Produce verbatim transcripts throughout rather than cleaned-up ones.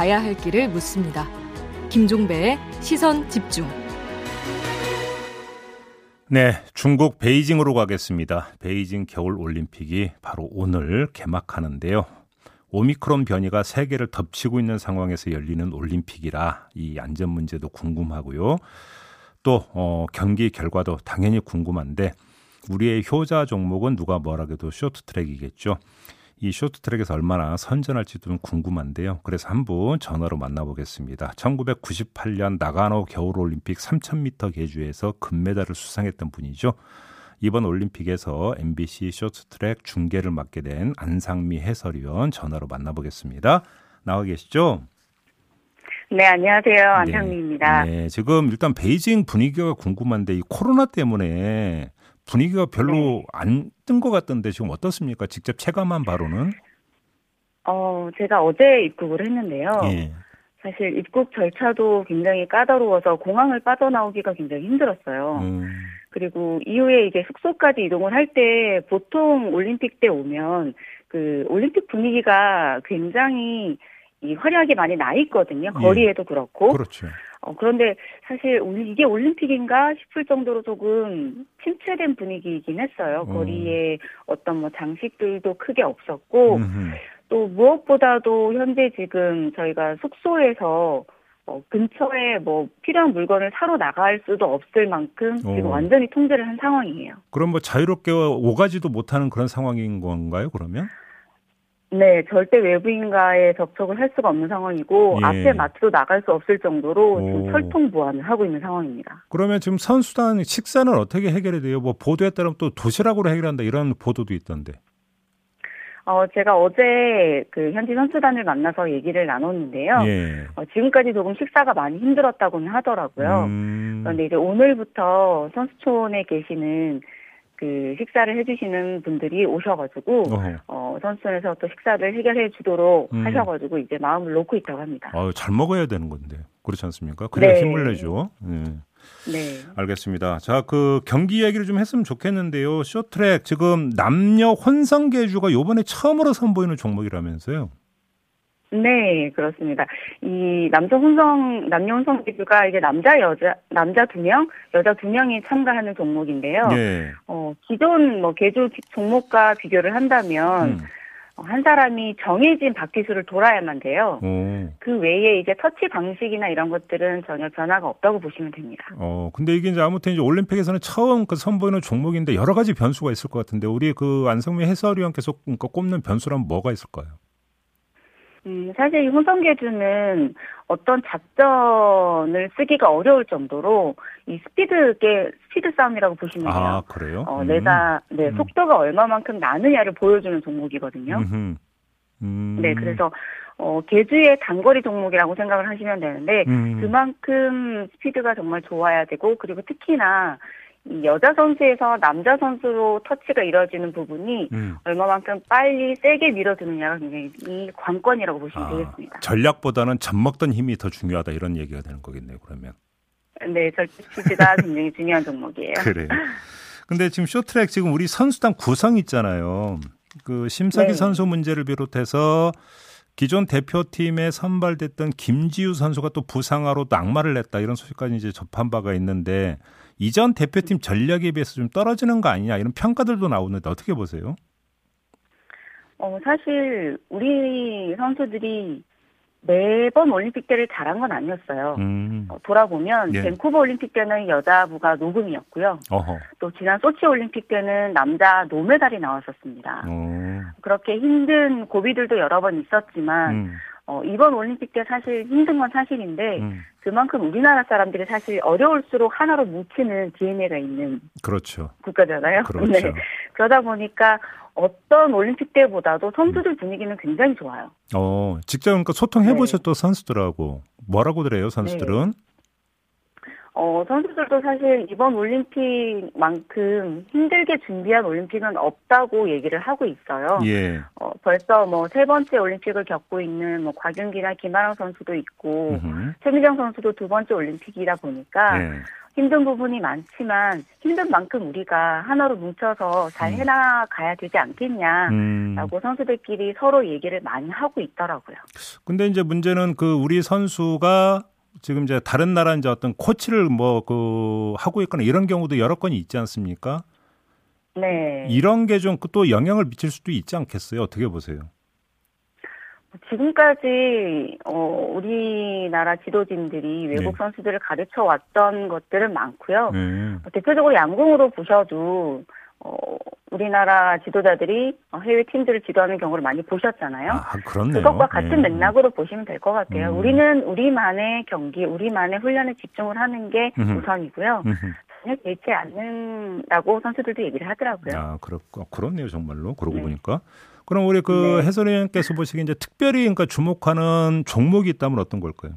가야 할 길을 묻습니다. 김종배의 시선 집중. 네, 중국 베이징으로 가겠습니다. 베이징 겨울올림픽이 바로 오늘 개막하는데요. 오미크론 변이가 세계를 덮치고 있는 상황에서 열리는 올림픽이라 이 안전 문제도 궁금하고요. 또 어, 경기 결과도 당연히 궁금한데 우리의 효자 종목은 누가 뭐라고도 쇼트트랙이겠죠. 이 쇼트트랙에서 얼마나 선전할지도 궁금한데요. 그래서 한 분 전화로 만나보겠습니다. 천구백구십팔 년 나가노 겨울올림픽 삼천 미터 계주에서 금메달을 수상했던 분이죠. 이번 올림픽에서 엠비씨 쇼트트랙 중계를 맡게 된 안상미 해설위원 전화로 만나보겠습니다. 나와 계시죠? 네, 안녕하세요. 안상미입니다. 네, 네, 지금 일단 베이징 분위기가 궁금한데 이 코로나 때문에 분위기가 별로 네. 안 뜬 것 같던데 지금 어떻습니까? 직접 체감한 바로는? 어, 제가 어제 입국을 했는데요. 네. 사실 입국 절차도 굉장히 까다로워서 공항을 빠져나오기가 굉장히 힘들었어요. 음. 그리고 이후에 이제 숙소까지 이동을 할 때 보통 올림픽 때 오면 그 올림픽 분위기가 굉장히 이 화려하게 많이 나 있거든요. 거리에도 예. 그렇고. 그렇죠. 어, 그런데 사실 이게 올림픽인가 싶을 정도로 조금 침체된 분위기이긴 했어요. 음. 거리에 어떤 뭐 장식들도 크게 없었고 음흠. 또 무엇보다도 현재 지금 저희가 숙소에서 어, 근처에 뭐 필요한 물건을 사러 나갈 수도 없을 만큼 지금 오. 완전히 통제를 한 상황이에요. 그럼 뭐 자유롭게 오가지도 못하는 그런 상황인 건가요? 그러면? 네, 절대 외부인과의 접촉을 할 수가 없는 상황이고 예. 앞에 마트도 나갈 수 없을 정도로 오. 지금 철통 보안을 하고 있는 상황입니다. 그러면 지금 선수단 식사는 어떻게 해결이 돼요? 뭐 보도에 따르면 또 도시락으로 해결한다 이런 보도도 있던데. 어, 제가 어제 그 현지 선수단을 만나서 얘기를 나눴는데요. 예. 어, 지금까지 조금 식사가 많이 힘들었다고는 하더라고요. 음. 그런데 이제 오늘부터 선수촌에 계시는 그 식사를 해주시는 분들이 오셔가지고 어허. 어 선수촌에서 또 식사를 해결해 주도록 음. 하셔가지고 이제 마음을 놓고 있다고 합니다. 아유, 잘 먹어야 되는 건데 그렇지 않습니까? 그래야 네. 힘을 내죠. 네. 네. 알겠습니다. 자, 그 경기 얘기를 좀 했으면 좋겠는데요. 쇼트트랙 지금 남녀 혼성 계주가 이번에 처음으로 선보이는 종목이라면서요? 네, 그렇습니다. 이 남자 혼성, 남녀 혼성 계주가 이제 남자 여자 남자 두 명, 여자 두 명이 참가하는 종목인데요. 네. 어, 기존 뭐 계주 종목과 비교를 한다면. 음. 한 사람이 정해진 바퀴수를 돌아야만 돼요. 오. 그 외에 이제 터치 방식이나 이런 것들은 전혀 변화가 없다고 보시면 됩니다. 어, 근데 이게 이제 아무튼 이제 올림픽에서는 처음 그 선보이는 종목인데 여러 가지 변수가 있을 것 같은데 우리 그 안성미 해설위원께서 꼽는 변수라면 뭐가 있을까요? 음, 사실 이 혼성 계주는 어떤 작전을 쓰기가 어려울 정도로 이 스피드게 스피드 싸움이라고 보시면 돼요. 아, 그래요? 어, 음. 내가 네, 음. 속도가 얼마만큼 나느냐를 보여주는 종목이거든요. 음. 네, 그래서 어, 계주의 단거리 종목이라고 생각을 하시면 되는데 음. 그만큼 스피드가 정말 좋아야 되고 그리고 특히나 이 여자 선수에서 남자 선수로 터치가 이루어지는 부분이 음. 얼마만큼 빨리 세게 밀어주느냐가 굉장히 이 관건이라고 보시면 아, 되겠습니다. 전략보다는 젖먹던 힘이 더 중요하다 이런 얘기가 되는 거겠네요. 그러면. 네, 절제치기가 굉장히 중요한 종목이에요. 그래요. 근데 지금 쇼트트랙 지금 우리 선수단 구성 있잖아요. 그 심석희 네. 선수 문제를 비롯해서 기존 대표팀에 선발됐던 김지우 선수가 또 부상하로 낙마를 했다 이런 소식까지 이제 접한 바가 있는데 이전 대표팀 전략에 비해서 좀 떨어지는 거 아니냐 이런 평가들도 나오는데 어떻게 보세요? 어, 사실 우리 선수들이 매번 올림픽 때를 잘한 건 아니었어요. 음. 어, 돌아보면 예. 밴쿠버 올림픽 때는 여자부가 녹음이었고요. 어허. 또 지난 소치 올림픽 때는 남자 노메달이 나왔었습니다. 오. 그렇게 힘든 고비들도 여러 번 있었지만 음. 어, 이번 올림픽 때 사실 힘든 건 사실인데 음. 그만큼 우리나라 사람들이 사실 어려울수록 하나로 뭉치는 디엔에이가 있는 그렇죠. 국가잖아요. 그렇죠. 네. 그러다 보니까 어떤 올림픽 때보다도 선수들 분위기는 굉장히 좋아요. 어, 직접 그러니까 소통해보셨던 네. 선수들하고 뭐라고들 해요, 선수들은? 네. 어, 선수들도 사실 이번 올림픽만큼 힘들게 준비한 올림픽은 없다고 얘기를 하고 있어요. 예. 어, 벌써 뭐 세 번째 올림픽을 겪고 있는 뭐 곽윤기나 김하랑 선수도 있고, 음흠. 최민정 선수도 두 번째 올림픽이다 보니까, 예. 힘든 부분이 많지만 힘든 만큼 우리가 하나로 뭉쳐서 잘 해나가야 되지 않겠냐라고 음. 선수들끼리 서로 얘기를 많이 하고 있더라고요. 근데 이제 문제는 그 우리 선수가 지금 이제 다른 나라 이제 어떤 코치를 뭐 그 하고 있거나 이런 경우도 여러 건이 있지 않습니까? 네. 이런 게 좀 또 영향을 미칠 수도 있지 않겠어요? 어떻게 보세요? 지금까지 어, 우리나라 지도진들이 외국 네. 선수들을 가르쳐 왔던 것들은 많고요. 네. 대표적으로 양궁으로 보셔도 어, 우리나라 지도자들이 해외 팀들을 지도하는 경우를 많이 보셨잖아요. 아, 그렇네요. 그것과 같은 네. 맥락으로 보시면 될 것 같아요. 음. 우리는 우리만의 경기, 우리만의 훈련에 집중을 하는 게 음흠. 우선이고요. 음흠. 전혀 개의치 않는다고 선수들도 얘기를 하더라고요. 아, 그렇고 그렇네요, 정말로. 그러고 네. 보니까. 그럼 우리 그 네. 해설위원께서 보시기에 이제 특별히 그러니까 주목하는 종목이 있다면 어떤 걸까요?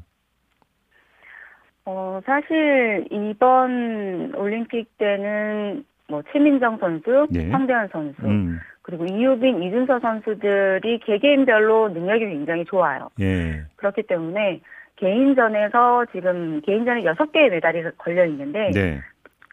어, 사실 이번 올림픽 때는 뭐 최민정 선수, 네. 황대환 선수, 음. 그리고 이유빈, 이준서 선수들이 개개인별로 능력이 굉장히 좋아요. 예. 그렇기 때문에 개인전에서 지금 개인전에 여섯 개의 메달이 걸려 있는데 네.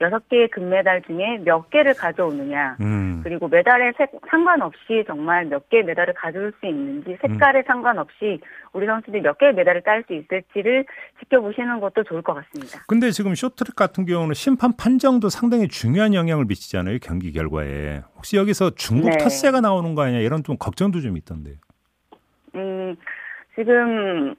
여섯 개의 금메달 중에 몇 개를 가져오느냐 음. 그리고 메달에 색, 상관없이 정말 몇 개의 메달을 가져올 수 있는지 색깔에 음. 상관없이 우리 선수들이 몇 개의 메달을 딸 수 있을지를 지켜보시는 것도 좋을 것 같습니다. 근데 지금 쇼트트랙 같은 경우는 심판 판정도 상당히 중요한 영향을 미치잖아요. 경기 결과에. 혹시 여기서 중국 네. 텃세가 나오는 거 아니냐 이런 좀 걱정도 좀 있던데요. 음, 지금...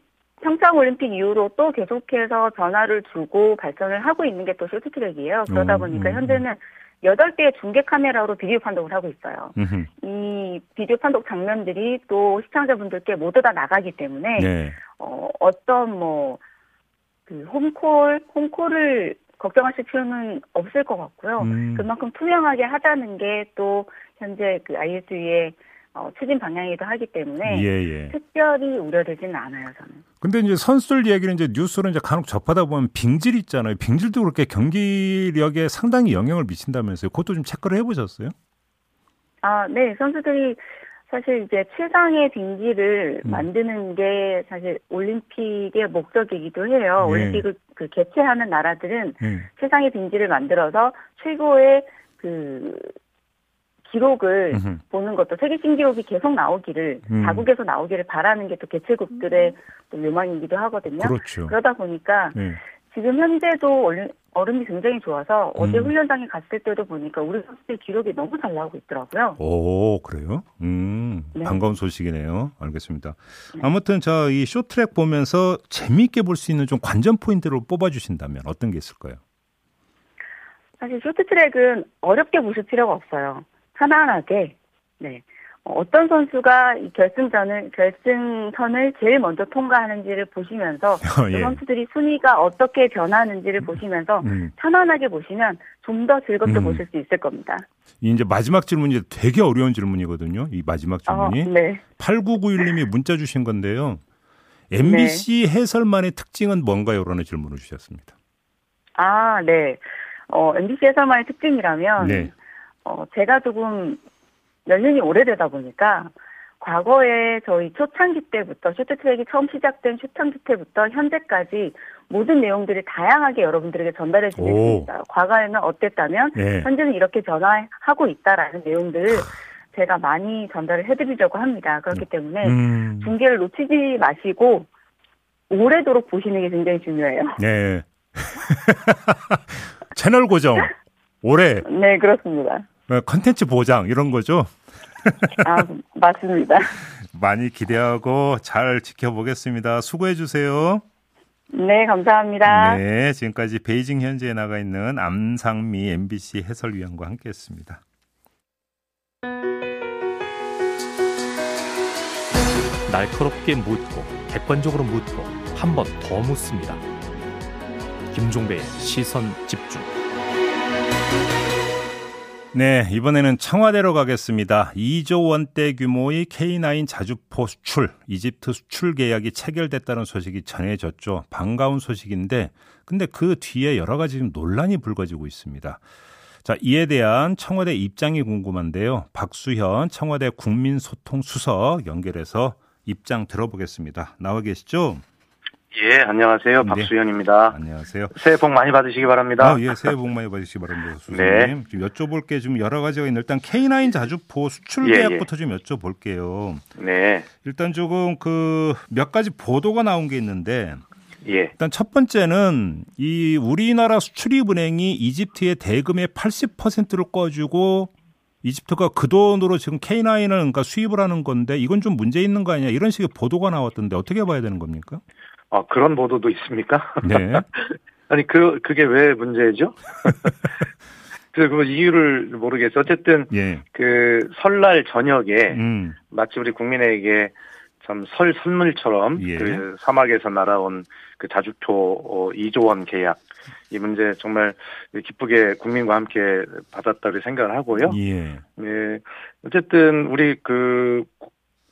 평창올림픽 이후로 또 계속해서 변화를 주고 발전을 하고 있는 게 또 쇼트트랙이에요. 그러다 보니까 음, 음. 현재는 여덟 대의 중계 카메라로 비디오 판독을 하고 있어요. 음흠. 이 비디오 판독 장면들이 또 시청자분들께 모두 다 나가기 때문에 네. 어, 어떤 뭐 그 홈콜, 홈콜을 걱정하실 필요는 없을 것 같고요. 음. 그만큼 투명하게 하자는 게 또 현재 그 아이에스유의 어, 추진 방향이기도 하기 때문에 예, 예. 특별히 우려되지는 않아요, 저는. 근데 이제 선수들 얘기를 이제 뉴스로 이제 간혹 접하다 보면 빙질 있잖아요. 빙질도 그렇게 경기력에 상당히 영향을 미친다면서요. 그것도 좀 체크를 해보셨어요? 아, 네. 선수들이 사실 이제 최상의 빙질을 음. 만드는 게 사실 올림픽의 목적이기도 해요. 네. 올림픽을 그 개최하는 나라들은 음. 최상의 빙질을 만들어서 최고의 그 기록을 으흠. 보는 것도 세계 신기록이 계속 나오기를 음. 자국에서 나오기를 바라는 게 또 개최국들의 또 요망이기도 하거든요. 그렇죠. 그러다 보니까 네. 지금 현재도 얼음, 얼음이 굉장히 좋아서 음. 어제 훈련장에 갔을 때도 보니까 우리 선수들 기록이 너무 잘 나오고 있더라고요. 오, 그래요? 음, 네. 반가운 소식이네요. 알겠습니다. 네. 아무튼 저 이 쇼트트랙 보면서 재미있게 볼 수 있는 좀 관전 포인트를 뽑아주신다면 어떤 게 있을까요? 사실 쇼트트랙은 어렵게 보실 필요가 없어요. 편안하게 네 어떤 선수가 이 결승전을 결승선을 제일 먼저 통과하는지를 보시면서 어, 예. 그 선수들이 순위가 어떻게 변하는지를 보시면서 음. 편안하게 보시면 좀 더 즐겁게 음. 보실 수 있을 겁니다. 이제 마지막 질문이 되게 어려운 질문이거든요. 이 마지막 질문이 어, 네. 팔구구일 님이 문자 주신 건데요. 엠비씨 네. 해설만의 특징은 뭔가요?라는 질문을 주셨습니다. 아, 네. 어, 엠비씨 해설만의 특징이라면. 네. 어, 제가 조금 연륜이 오래되다 보니까 과거에 저희 초창기 때부터 쇼트트랙이 처음 시작된 초창기 때부터 현재까지 모든 내용들이 다양하게 여러분들에게 전달해 드리고 있어요. 과거에는 어땠다면 네. 현재는 이렇게 변화하고 있다라는 내용들을 제가 많이 전달을 해드리려고 합니다. 그렇기 때문에 음. 중계를 놓치지 마시고 오래도록 보시는 게 굉장히 중요해요. 네. 채널 고정. 올해 네 그렇습니다. 컨텐츠 보장 이런 거죠. 아 맞습니다. 많이 기대하고 잘 지켜보겠습니다. 수고해 주세요. 네 감사합니다. 네 지금까지 베이징 현지에 나가 있는 안상미 엠비씨 해설위원과 함께했습니다. 날카롭게 묻고 객관적으로 묻고 한 번 더 묻습니다. 김종배의 시선 집중. 네, 이번에는 청와대로 가겠습니다. 이조 원대 규모의 케이 나인 자주포 수출, 이집트 수출 계약이 체결됐다는 소식이 전해졌죠. 반가운 소식인데, 근데 그 뒤에 여러 가지 지금 논란이 불거지고 있습니다. 자, 이에 대한 청와대 입장이 궁금한데요. 박수현 청와대 국민소통수석 연결해서 입장 들어보겠습니다. 나와 계시죠? 예, 안녕하세요. 박수현입니다. 네. 안녕하세요. 새해 복 많이 받으시기 바랍니다. 아, 예, 새해 복 많이 받으시기 바랍니다. 수수님. 네. 여쭤볼 게 좀 여러 가지가 있는데 일단 케이 나인 자주포 수출 계약부터 예, 예. 좀 여쭤볼게요. 네. 일단 조금 그 몇 가지 보도가 나온 게 있는데 예. 일단 첫 번째는 이 우리나라 수출입은행이 이집트의 대금의 팔십 퍼센트를 꺼주고 이집트가 그 돈으로 지금 케이 나인을 그러니까 수입을 하는 건데 이건 좀 문제 있는 거 아니냐 이런 식의 보도가 나왔던데 어떻게 봐야 되는 겁니까? 아, 그런 보도도 있습니까? 네. 아니, 그, 그게 왜 문제죠? 그래서 그 이유를 모르겠어요. 어쨌든, 예. 그 설날 저녁에, 음. 마치 우리 국민에게 참 설 선물처럼, 예. 그 사막에서 날아온 그 자주포 이조 원 계약, 이 문제 정말 기쁘게 국민과 함께 받았다고 생각을 하고요. 예. 예. 어쨌든, 우리 그,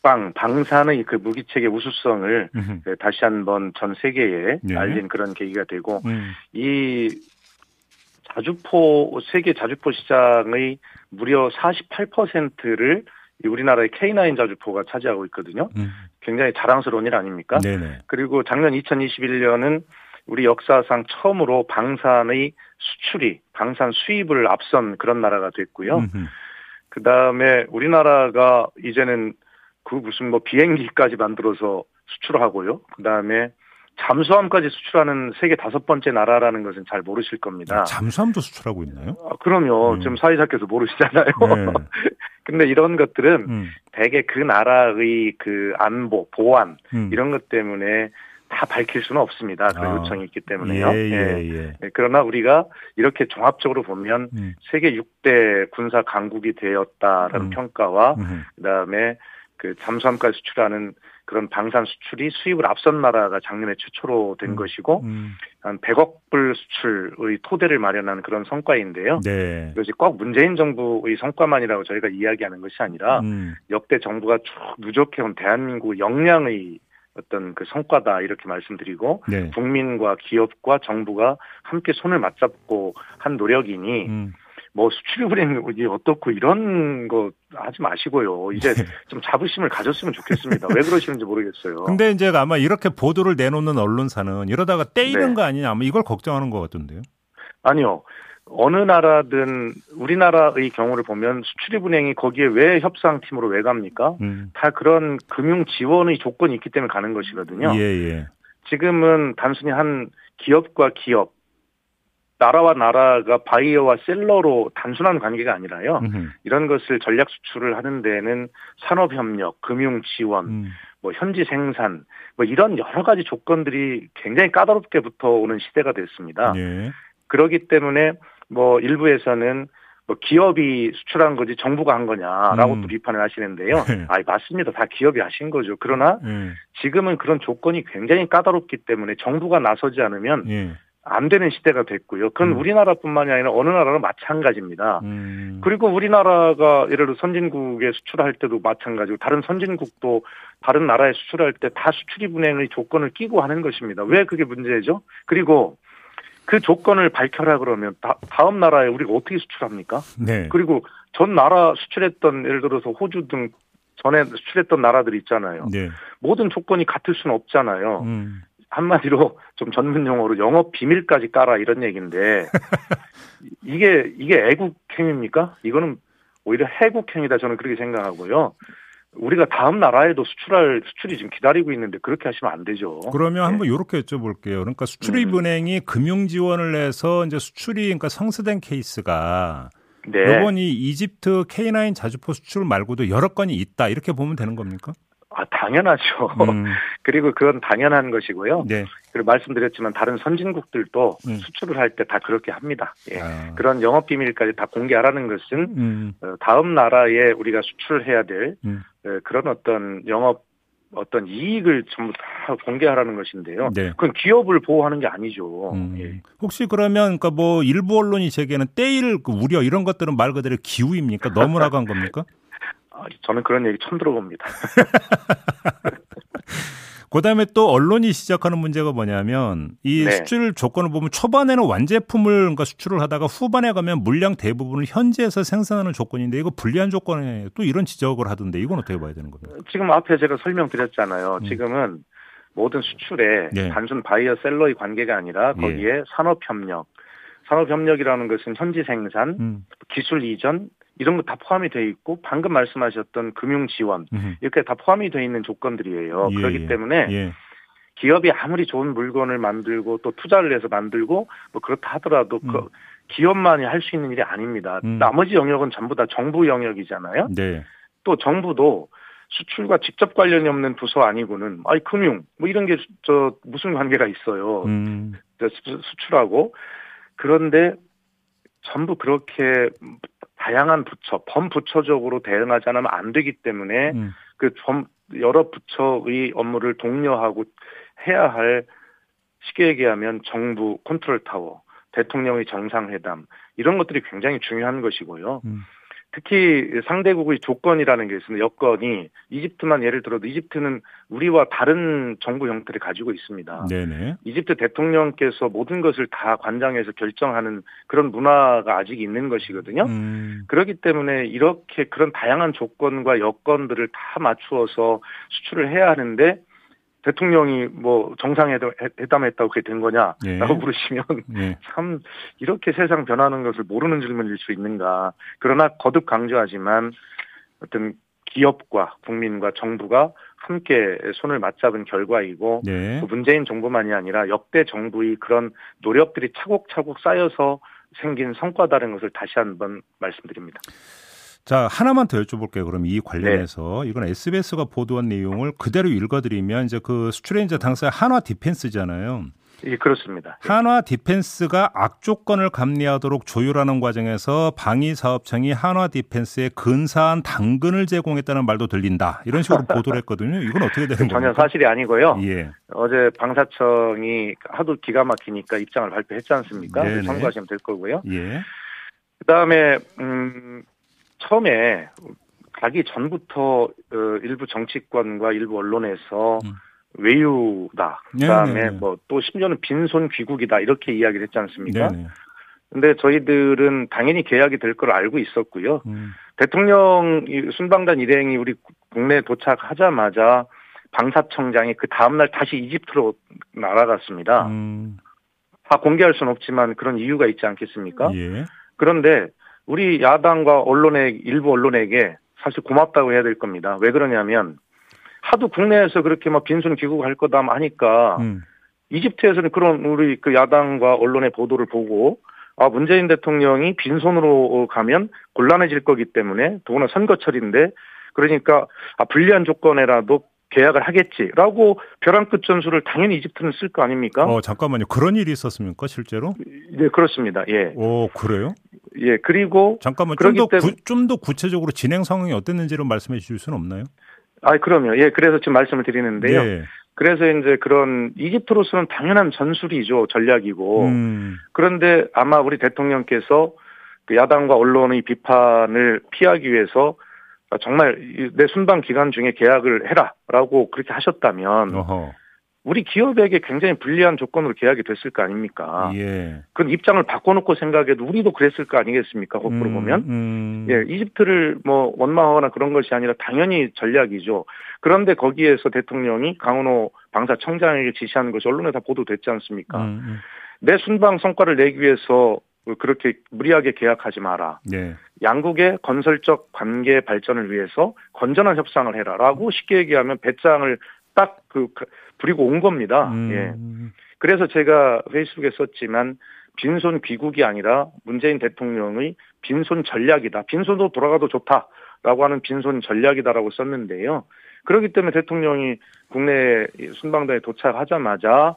방, 방산의 그 무기체계 우수성을 음흠. 다시 한번 전 세계에 네. 알린 그런 계기가 되고, 음. 이 자주포, 세계 자주포 시장의 무려 사십팔 퍼센트를 우리나라의 케이 나인 자주포가 차지하고 있거든요. 음. 굉장히 자랑스러운 일 아닙니까? 네네. 그리고 작년 이천이십일 년은 우리 역사상 처음으로 방산의 수출이, 방산 수입을 앞선 그런 나라가 됐고요. 그 다음에 우리나라가 이제는 그 무슨 뭐 비행기까지 만들어서 수출하고요. 그 다음에 잠수함까지 수출하는 세계 다섯 번째 나라라는 것은 잘 모르실 겁니다. 아, 잠수함도 수출하고 있나요? 아, 그럼요. 음. 지금 사회자께서 모르시잖아요. 그런데 네. 이런 것들은 음. 대개 그 나라의 그 안보, 보안 음. 이런 것 때문에 다 밝힐 수는 없습니다. 그런 아. 요청이 있기 때문에요. 예, 예, 예. 예. 그러나 우리가 이렇게 종합적으로 보면 음. 세계 육 대 군사 강국이 되었다라는 음. 평가와 음. 그다음에 그 잠수함까지 수출하는 그런 방산 수출이 수입을 앞선 나라가 작년에 최초로 된 음, 것이고 음. 한 백억 불 수출의 토대를 마련한 그런 성과인데요. 네. 이것이 꼭 문재인 정부의 성과만이라고 저희가 이야기하는 것이 아니라 음. 역대 정부가 쭉 누적해온 대한민국 역량의 어떤 그 성과다 이렇게 말씀드리고 네. 국민과 기업과 정부가 함께 손을 맞잡고 한 노력이니 음. 뭐 수출입은행이 어떻고 이런 거 하지 마시고요. 이제 네. 좀 자부심을 가졌으면 좋겠습니다. 왜 그러시는지 모르겠어요. 근데 이제 아마 이렇게 보도를 내놓는 언론사는 이러다가 떼이는 네. 거 아니냐 아마 이걸 걱정하는 것 같던데요. 아니요. 어느 나라든 우리나라의 경우를 보면 수출입은행이 거기에 왜 협상팀으로 왜 갑니까? 음. 다 그런 금융 지원의 조건이 있기 때문에 가는 것이거든요. 예, 예. 지금은 단순히 한 기업과 기업 나라와 나라가 바이어와 셀러로 단순한 관계가 아니라요. 음흠. 이런 것을 전략 수출을 하는 데는 산업협력, 금융지원, 음. 뭐 현지 생산, 뭐 이런 여러 가지 조건들이 굉장히 까다롭게 붙어오는 시대가 됐습니다. 예. 그렇기 때문에 뭐 일부에서는 뭐 기업이 수출한 거지 정부가 한 거냐라고 음. 또 비판을 하시는데요. 아, 맞습니다. 다 기업이 하신 거죠. 그러나 예. 지금은 그런 조건이 굉장히 까다롭기 때문에 정부가 나서지 않으면 예. 안 되는 시대가 됐고요. 그건 음. 우리나라뿐만이 아니라 어느 나라나 마찬가지입니다. 음. 그리고 우리나라가 예를 들어 선진국에 수출할 때도 마찬가지고 다른 선진국도 다른 나라에 수출할 때 다 수출입은행의 조건을 끼고 하는 것입니다. 왜 그게 문제죠? 그리고 그 조건을 밝혀라 그러면 다, 다음 나라에 우리가 어떻게 수출합니까? 네. 그리고 전 나라 수출했던 예를 들어서 호주 등 전에 수출했던 나라들 있잖아요. 네. 모든 조건이 같을 수는 없잖아요. 음. 한마디로 좀 전문 용어로 영업 비밀까지 깔아 이런 얘기인데 이게 이게 애국행위입니까? 이거는 오히려 해국행위다 저는 그렇게 생각하고요. 우리가 다음 나라에도 수출할 수출이 지금 기다리고 있는데 그렇게 하시면 안 되죠. 그러면 한번 네. 이렇게 여쭤볼게요. 그러니까 수출입은행이 음. 금융 지원을 해서 이제 수출이 그러니까 성사된 케이스가 네. 이번 이 이집트 케이 나인 자주포 수출 말고도 여러 건이 있다 이렇게 보면 되는 겁니까? 아, 당연하죠. 음. 그리고 그건 당연한 것이고요. 네. 그리고 말씀드렸지만 다른 선진국들도 음. 수출을 할 때 다 그렇게 합니다. 예. 아. 그런 영업 비밀까지 다 공개하라는 것은 음. 다음 나라에 우리가 수출해야 될 음. 그런 어떤 영업 어떤 이익을 전부 다 공개하라는 것인데요. 네. 그건 기업을 보호하는 게 아니죠. 음. 예. 혹시 그러면 그러니까 뭐 일부 언론이 제기하는 떼일 우려 이런 것들은 말 그대로 기우입니까? 너무나고 한 겁니까? 저는 그런 얘기 처음 들어봅니다. 그다음에 또 언론이 시작하는 문제가 뭐냐면 이 네. 수출 조건을 보면 초반에는 완제품을 그러니까 수출을 하다가 후반에 가면 물량 대부분을 현지에서 생산하는 조건인데 이거 불리한 조건에 또 이런 지적을 하던데 이건 어떻게 봐야 되는 겁니까? 지금 앞에 제가 설명드렸잖아요. 지금은 모든 수출에 네. 단순 바이어 셀러의 관계가 아니라 거기에 네. 산업협력, 산업협력이라는 것은 현지 생산, 음. 기술 이전 이런 거 다 포함이 돼 있고 방금 말씀하셨던 금융 지원 음. 이렇게 다 포함이 돼 있는 조건들이에요. 예. 그렇기 때문에 예. 기업이 아무리 좋은 물건을 만들고 또 투자를 해서 만들고 뭐 그렇다 하더라도 음. 그 기업만이 할 수 있는 일이 아닙니다. 음. 나머지 영역은 전부 다 정부 영역이잖아요. 네. 또 정부도 수출과 직접 관련이 없는 부서 아니고는 아니 금융 뭐 이런 게 저 무슨 관계가 있어요. 음. 수출하고. 그런데 전부 그렇게 다양한 부처, 범부처적으로 대응하지 않으면 안 되기 때문에 음. 그 범, 여러 부처의 업무를 독려하고 해야 할 쉽게 얘기하면 정부 컨트롤타워, 대통령의 정상회담 이런 것들이 굉장히 중요한 것이고요. 음. 특히 상대국의 조건이라는 게 있습니다. 여건이 이집트만 예를 들어도 이집트는 우리와 다른 정부 형태를 가지고 있습니다. 네네. 이집트 대통령께서 모든 것을 다 관장해서 결정하는 그런 문화가 아직 있는 것이거든요. 음. 그렇기 때문에 이렇게 그런 다양한 조건과 여건들을 다 맞추어서 수출을 해야 하는데 대통령이 뭐 정상회담했다고 그게 된 거냐라고 예. 물으시면 예. 참 이렇게 세상 변하는 것을 모르는 질문일 수 있는가. 그러나 거듭 강조하지만 어떤 기업과 국민과 정부가 함께 손을 맞잡은 결과이고 예. 문재인 정부만이 아니라 역대 정부의 그런 노력들이 차곡차곡 쌓여서 생긴 성과다라는 것을 다시 한번 말씀드립니다. 자, 하나만 더 여쭤볼게요. 그럼 이 관련해서 네. 이건 에스비에스가 보도한 내용을 그대로 읽어드리면 이제 그 수출의 이제 당사 한화 디펜스잖아요. 예, 그렇습니다. 한화 디펜스가 악조건을 감리하도록 조율하는 과정에서 방위사업청이 한화 디펜스에 근사한 당근을 제공했다는 말도 들린다. 이런 식으로 보도를 했거든요. 이건 어떻게 되는 겁니까? 전혀 사실이 아니고요. 예. 어제 방사청이 하도 기가 막히니까 입장을 발표했지 않습니까? 참고하시면 될 거고요. 예. 그다음에 음. 처음에 가기 전부터 일부 정치권과 일부 언론에서 음. 외유다, 그다음에 네네. 뭐 또 심지어는 빈손 귀국이다 이렇게 이야기를 했지 않습니까? 그런데 저희들은 당연히 계약이 될 걸 알고 있었고요. 음. 대통령 순방단 일행이 우리 국내에 도착하자마자 방사청장이 그 다음날 다시 이집트로 날아갔습니다. 음. 다 공개할 수는 없지만 그런 이유가 있지 않겠습니까? 예. 그런데 우리 야당과 언론의 일부 언론에게 사실 고맙다고 해야 될 겁니다. 왜 그러냐면 하도 국내에서 그렇게 막 빈손 귀국할 거다 하니까 음. 이집트에서는 그런 우리 그 야당과 언론의 보도를 보고 아 문재인 대통령이 빈손으로 가면 곤란해질 거기 때문에 더구나 선거철인데 그러니까 아 불리한 조건에라도 계약을 하겠지라고 벼랑 끝 전술을 당연히 이집트는 쓸 거 아닙니까? 어 잠깐만요. 그런 일이 있었습니까 실제로? 네 그렇습니다. 예. 오 그래요? 예 그리고 잠깐만 좀 더 좀 더 구체적으로 진행 상황이 어땠는지를 말씀해 주실 수는 없나요? 아 그럼요. 예 그래서 지금 말씀을 드리는데요. 예. 그래서 이제 그런 이집트로서는 당연한 전술이죠 전략이고 음. 그런데 아마 우리 대통령께서 그 야당과 언론의 비판을 피하기 위해서. 정말 내 순방 기간 중에 계약을 해라라고 그렇게 하셨다면 어허. 우리 기업에게 굉장히 불리한 조건으로 계약이 됐을 거 아닙니까? 예. 그런 입장을 바꿔놓고 생각해도 우리도 그랬을 거 아니겠습니까? 거꾸로 음, 보면 음. 예, 이집트를 뭐 원망하거나 그런 것이 아니라 당연히 전략이죠. 그런데 거기에서 대통령이 강은호 방사청장에게 지시하는 것이 언론에 다 보도됐지 않습니까? 음. 내 순방 성과를 내기 위해서 그렇게 무리하게 계약하지 마라. 네. 양국의 건설적 관계 발전을 위해서 건전한 협상을 해라라고 쉽게 얘기하면 배짱을 딱 그 부리고 온 겁니다. 음. 예. 그래서 제가 페이스북에 썼지만 빈손 귀국이 아니라 문재인 대통령의 빈손 전략이다. 빈손으로 돌아가도 좋다라고 하는 빈손 전략이다라고 썼는데요. 그렇기 때문에 대통령이 국내 순방단에 도착하자마자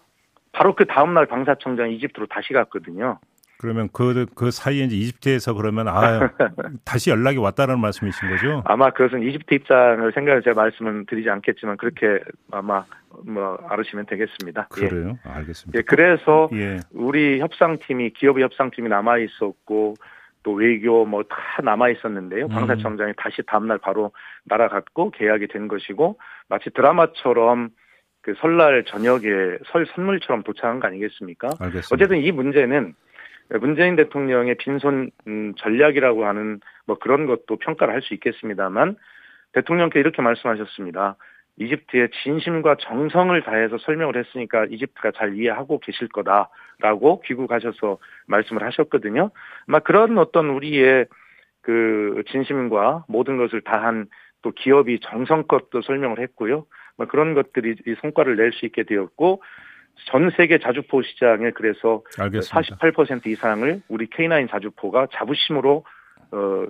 바로 그 다음날 방사청장이 이집트로 다시 갔거든요. 그러면 그, 그 사이에 이제 이집트에서 그러면 아 다시 연락이 왔다는 말씀이신 거죠? 아마 그것은 이집트 입장을 생각해서 제가 말씀은 드리지 않겠지만 그렇게 아마 뭐 알으시면 되겠습니다. 그래요? 예. 알겠습니다. 예, 그래서 예. 우리 협상팀이 기업의 협상팀이 남아 있었고 또 외교 뭐 다 남아 있었는데요. 방사청장이 음. 다시 다음날 바로 날아갔고 계약이 된 것이고 마치 드라마처럼. 그 설날 저녁에 설 선물처럼 도착한 거 아니겠습니까? 알겠습니다. 어쨌든 이 문제는. 문재인 대통령의 빈손 전략이라고 하는 뭐 그런 것도 평가를 할 수 있겠습니다만 대통령께서 이렇게 말씀하셨습니다. 이집트의 진심과 정성을 다해서 설명을 했으니까 이집트가 잘 이해하고 계실 거다라고 귀국하셔서 말씀을 하셨거든요. 아마 그런 어떤 우리의 그 진심과 모든 것을 다한 또 기업이 정성껏 또 설명을 했고요. 그런 것들이 성과를 낼 수 있게 되었고 전 세계 자주포 시장에 그래서 알겠습니다. 사십팔 퍼센트 이상을 우리 케이 나인 자주포가 자부심으로 어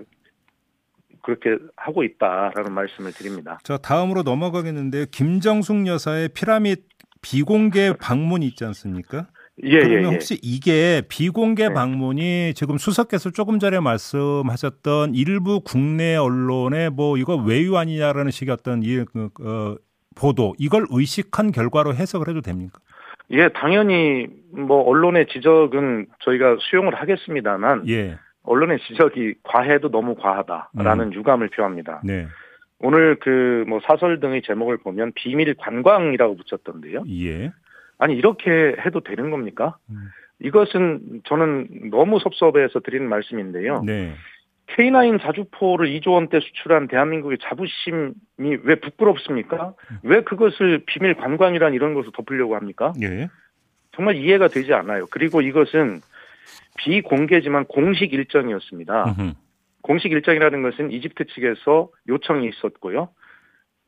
그렇게 하고 있다라는 말씀을 드립니다. 자, 다음으로 넘어가겠는데요. 김정숙 여사의 피라미드 비공개 방문이 있지 않습니까? 예, 그러면 예, 혹시 예. 이게 비공개 예. 방문이 지금 수석께서 조금 전에 말씀하셨던 일부 국내 언론의 뭐 이거 외유 아니냐라는 식의 어떤 이, 어, 보도 이걸 의식한 결과로 해석을 해도 됩니까? 예, 당연히 뭐 언론의 지적은 저희가 수용을 하겠습니다만 예. 언론의 지적이 과해도 너무 과하다라는 음. 유감을 표합니다. 네. 오늘 그 뭐 사설 등의 제목을 보면 비밀 관광이라고 붙였던데요. 예. 아니 이렇게 해도 되는 겁니까? 음. 이것은 저는 너무 섭섭해서 드리는 말씀인데요. 네. 케이 나인 자주포를 이조 원대 수출한 대한민국의 자부심이 왜 부끄럽습니까? 음. 왜 그것을 비밀 관광이란 이런 것을 덮으려고 합니까? 예. 정말 이해가 되지 않아요. 그리고 이것은 비공개지만 공식 일정이었습니다. 으흠. 공식 일정이라는 것은 이집트 측에서 요청이 있었고요.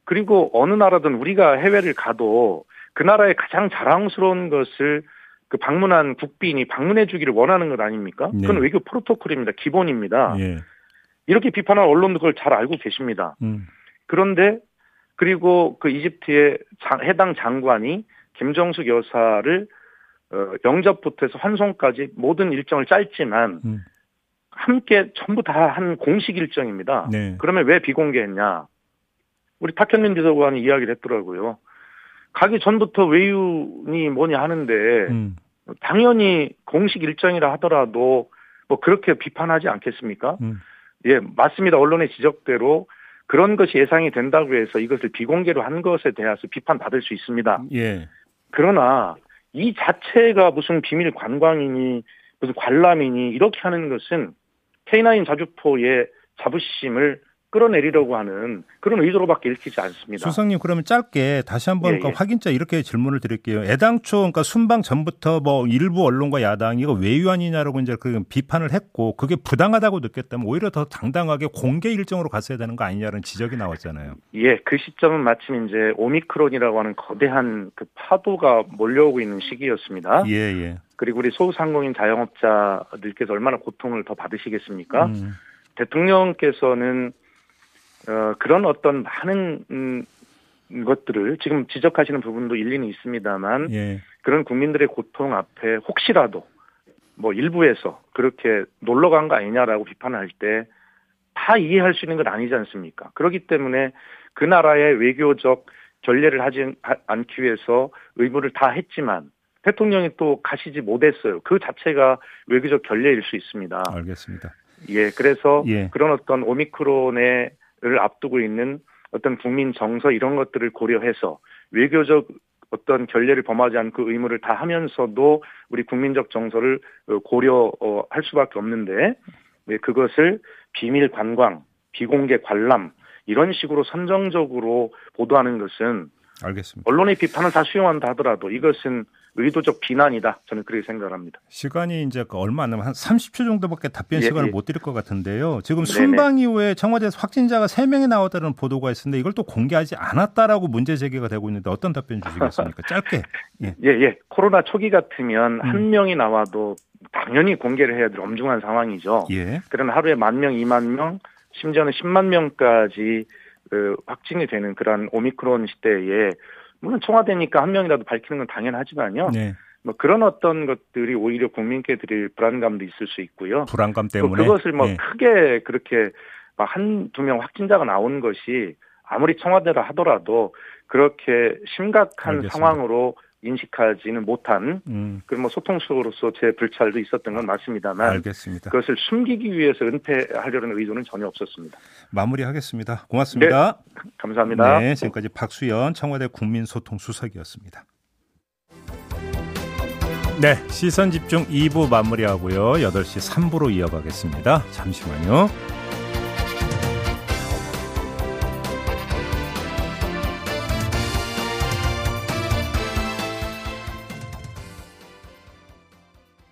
그리고 어느 나라든 우리가 해외를 가도 그 나라의 가장 자랑스러운 것을 그 방문한 국빈이 방문해 주기를 원하는 것 아닙니까? 네. 그건 외교 프로토콜입니다. 기본입니다. 예. 이렇게 비판한 언론도 그걸 잘 알고 계십니다. 음. 그런데 그리고 그 이집트의 장, 해당 장관이 김정숙 여사를 어, 영접부터 해서 환송까지 모든 일정을 짧지만 음. 함께 전부 다 한 공식 일정입니다. 네. 그러면 왜 비공개했냐? 우리 탁현민 비서관이 이야기를 했더라고요. 가기 전부터 외유니 뭐니 하는데 음. 당연히 공식 일정이라 하더라도 뭐 그렇게 비판하지 않겠습니까? 음. 예, 맞습니다. 언론의 지적대로 그런 것이 예상이 된다고 해서 이것을 비공개로 한 것에 대해서 비판받을 수 있습니다. 예. 그러나 이 자체가 무슨 비밀 관광이니 무슨 관람이니 이렇게 하는 것은 케이 나인 자주포의 자부심을 끌어내리려고 하는 그런 의도로밖에 읽히지 않습니다. 수석님 그러면 짧게 다시 한번 예, 그러니까 예. 확인자 이렇게 질문을 드릴게요. 애당초 그러니까 순방 전부터 뭐 일부 언론과 야당이 이거 외유 아니냐라고 이제 그 비판을 했고 그게 부당하다고 느꼈다면 오히려 더 당당하게 공개 일정으로 갔어야 되는 거 아니냐는 지적이 나왔잖아요. 예, 그 시점은 마침 이제 오미크론이라고 하는 거대한 그 파도가 몰려오고 있는 시기였습니다. 예, 예. 그리고 우리 소상공인 자영업자들께서 얼마나 고통을 더 받으시겠습니까? 음. 대통령께서는 어, 그런 어떤 많은, 음, 것들을 지금 지적하시는 부분도 일리는 있습니다만, 예. 그런 국민들의 고통 앞에 혹시라도 뭐 일부에서 그렇게 놀러 간 거 아니냐라고 비판할 때 다 이해할 수 있는 건 아니지 않습니까? 그렇기 때문에 그 나라의 외교적 전례를 하지 않기 위해서 의무를 다 했지만, 대통령이 또 가시지 못했어요. 그 자체가 외교적 결례일 수 있습니다. 알겠습니다. 예, 그래서 예. 그런 어떤 오미크론의 를 앞두고 있는 어떤 국민 정서 이런 것들을 고려해서 외교적 어떤 결례를 범하지 않고 의무를 다 하면서도 우리 국민적 정서를 고려할 수밖에 없는데 그것을 비밀 관광, 비공개 관람 이런 식으로 선정적으로 보도하는 것은 알겠습니다. 언론의 비판은 다 수용한다 하더라도 이것은 의도적 비난이다. 저는 그렇게 생각을 합니다. 시간이 이제 얼마 안 남은 한 삼십 초 정도밖에 답변 예, 시간을 예. 못 드릴 것 같은데요. 지금 순방 네네. 이후에 청와대에서 확진자가 세 명이 나왔다는 보도가 있었는데 이걸 또 공개하지 않았다라고 문제 제기가 되고 있는데 어떤 답변 주시겠습니까? 짧게. 예. 예, 예. 코로나 초기 같으면 음. 한 명이 나와도 당연히 공개를 해야 될 엄중한 상황이죠. 예. 그런 하루에 만 명, 이만 명, 심지어는 십만 명까지 그 확진이 되는 그런 오미크론 시대에 물론 청와대니까 한 명이라도 밝히는 건 당연하지만요. 네. 뭐 그런 어떤 것들이 오히려 국민께 드릴 불안감도 있을 수 있고요. 불안감 때문에 그것을 뭐 네. 크게 그렇게 막 한두 명 확진자가 나온 것이 아무리 청와대라 하더라도 그렇게 심각한 알겠습니다. 상황으로 인식하지는 못한 음. 그런 뭐 소통수로서 제 불찰도 있었던 건 맞습니다만 알겠습니다. 그것을 숨기기 위해서 은폐하려는 의도는 전혀 없었습니다. 마무리하겠습니다. 고맙습니다. 네, 감사합니다. 네, 지금까지 박수현 청와대 국민소통수석이었습니다. 네, 시선집중 이 부 마무리하고요. 여덟 시 삼 부로 이어가겠습니다. 잠시만요.